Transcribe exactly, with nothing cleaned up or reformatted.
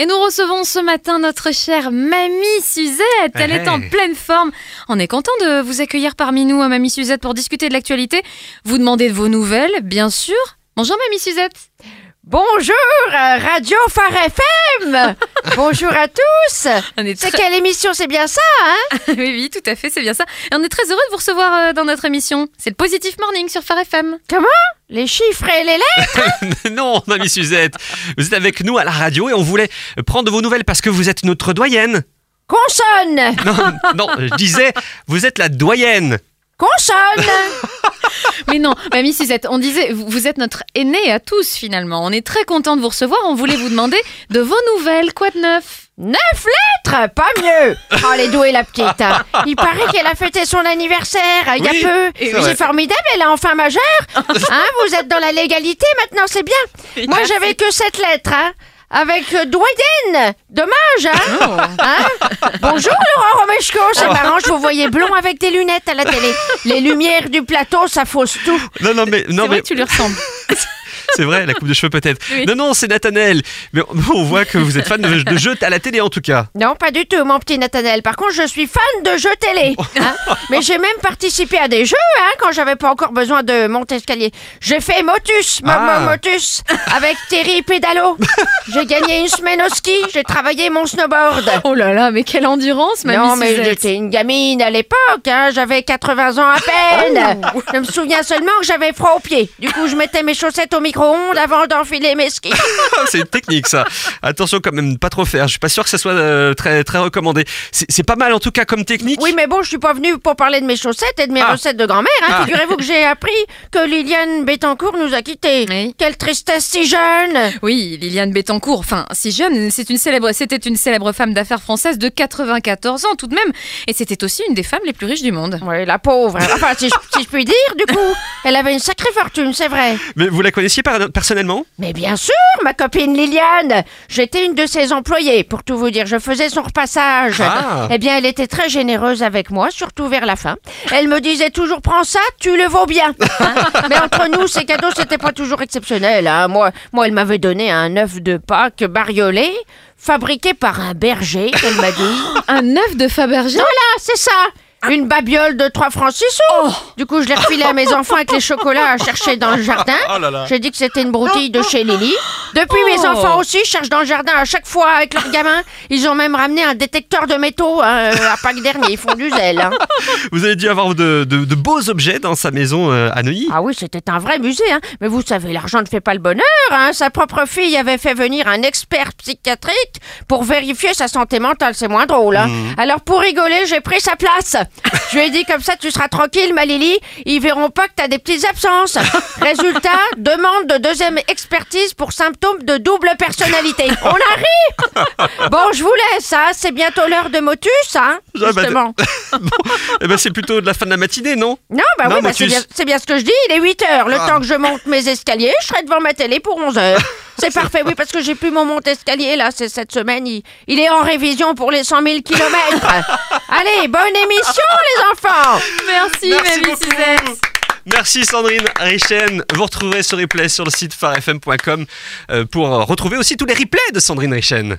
Et nous recevons ce matin notre chère Mamie Suzette. Elle hey. est en pleine forme. On est content de vous accueillir parmi nous, hein, Mamie Suzette, pour discuter de l'actualité. Vous demandez de vos nouvelles, bien sûr. Bonjour Mamie Suzette. Bonjour euh, Radio Far F M. Bonjour à tous. On est très... C'est quelle émission, c'est bien ça, hein? oui, oui, tout à fait, c'est bien ça. Et on est très heureux de vous recevoir euh, dans notre émission. C'est le Positive Morning sur Far F M. Comment? Les chiffres et les lettres? Non, Mamie Suzette, vous êtes avec nous à la radio et on voulait prendre vos nouvelles parce que vous êtes notre doyenne. Consonne. Non, non, je disais, vous êtes la doyenne. Consonne. Mais non, Mamie Suzette, on disait, vous êtes notre aînée à tous finalement. On est très content de vous recevoir, on voulait vous demander de vos nouvelles, quoi de neuf? Neuf lettres, pas mieux. Oh, elle est douée la petite. Il paraît qu'elle a fêté son anniversaire il y a oui, peu. C'est, c'est formidable, elle est enfin majeure. Hein, vous êtes dans la légalité maintenant, c'est bien. Merci. Moi, j'avais que sept lettres, hein. Avec doyenne. Dommage, hein, oh. hein. Bonjour Laurent Romeshko, c'est oh. marrant, je vous voyais blond avec des lunettes à la télé. Les lumières du plateau, ça fausse tout. Non, non, mais... Non, c'est vrai mais... que tu lui ressembles. C'est vrai, la coupe de cheveux peut-être. Oui. Non, non, c'est Nathanaël. Mais on voit que vous êtes fan de, de jeux à la télé en tout cas. Non, pas du tout, mon petit Nathanaël. Par contre, je suis fan de jeux télé. Hein. Mais j'ai même participé à des jeux hein, quand j'avais pas encore besoin de monter escalier. J'ai fait Motus, ah. Motus, avec Thierry Pédalo. J'ai gagné une semaine au ski, j'ai travaillé mon snowboard. Oh là là, mais quelle endurance, Mamie Suzette. Non, mais j'étais une gamine à l'époque, hein, j'avais quatre-vingts ans à peine. Oh. Je me souviens seulement que j'avais froid aux pieds. Du coup, je mettais mes chaussettes au micro avant d'enfiler mes skis. C'est une technique ça. Attention quand même, pas trop faire. Je suis pas sûr que ça soit euh, très très recommandé. C'est, c'est pas mal en tout cas comme technique. Oui mais bon, je suis pas venue pour parler de mes chaussettes et de mes ah. recettes de grand-mère. Hein. Ah. Figurez-vous que j'ai appris que Liliane Bettencourt nous a quittés. Oui. Quelle tristesse si jeune. Oui, Liliane Bettencourt. Enfin, si jeune, c'est une célèbre, c'était une célèbre femme d'affaires française de quatre-vingt-quatorze ans tout de même. Et c'était aussi une des femmes les plus riches du monde. Oui, la pauvre. Hein. Enfin, si je, si je puis dire, du coup, elle avait une sacrée fortune, c'est vrai. Mais vous la connaissiez pas personnellement? Mais bien sûr, ma copine Liliane. J'étais une de ses employées, pour tout vous dire. Je faisais son repassage. Ah. Eh bien, elle était très généreuse avec moi, surtout vers la fin. Elle me disait toujours, prends ça, tu le vaux bien. Hein. Mais entre nous, ces cadeaux, c'était pas toujours exceptionnel. Hein. Moi, moi, elle m'avait donné un œuf de Pâques bariolé, fabriqué par un berger, elle m'a dit. Un œuf de Fabergé? Voilà, c'est ça. Une babiole de trois francs six sous. Oh. Du coup, je l'ai refilée à mes enfants avec les chocolats à chercher dans le jardin. Oh là là. J'ai dit que c'était une broutille de chez Lily. Depuis, oh. mes enfants aussi cherchent dans le jardin à chaque fois avec leurs gamins. Ils ont même ramené un détecteur de métaux hein, à Pâques dernier. Ils font du zèle. Hein. Vous avez dû avoir de, de, de beaux objets dans sa maison euh, à Neuilly. Ah oui, c'était un vrai musée. Hein. Mais vous savez, l'argent ne fait pas le bonheur. Hein. Sa propre fille avait fait venir un expert psychiatrique pour vérifier sa santé mentale. C'est moins drôle. Hein. Mmh. Alors, pour rigoler, j'ai pris sa place. Je lui ai dit comme ça tu seras tranquille ma Lily, ils verront pas que t'as des petites absences. Résultat, demande de deuxième expertise pour symptômes de double personnalité. On a ri. Bon je vous laisse, hein. C'est bientôt l'heure de Motus hein, justement. Ah bah de... bon, eh ben c'est plutôt de la fin de la matinée non? Non bah non, oui bah c'est, bien, c'est bien ce que je dis, il est huit heures, le ah. temps que je monte mes escaliers je serai devant ma télé pour onze heures. C'est parfait, oui, parce que j'ai plus mon monte-escalier, là, c'est cette semaine, il, il est en révision pour les cent mille kilomètres. Allez, bonne émission, les enfants. Merci, Merci Mamie Suzette. Merci Sandrine Richenne. Vous retrouverez ce replay sur le site phare f m point com pour retrouver aussi tous les replays de Sandrine Richenne.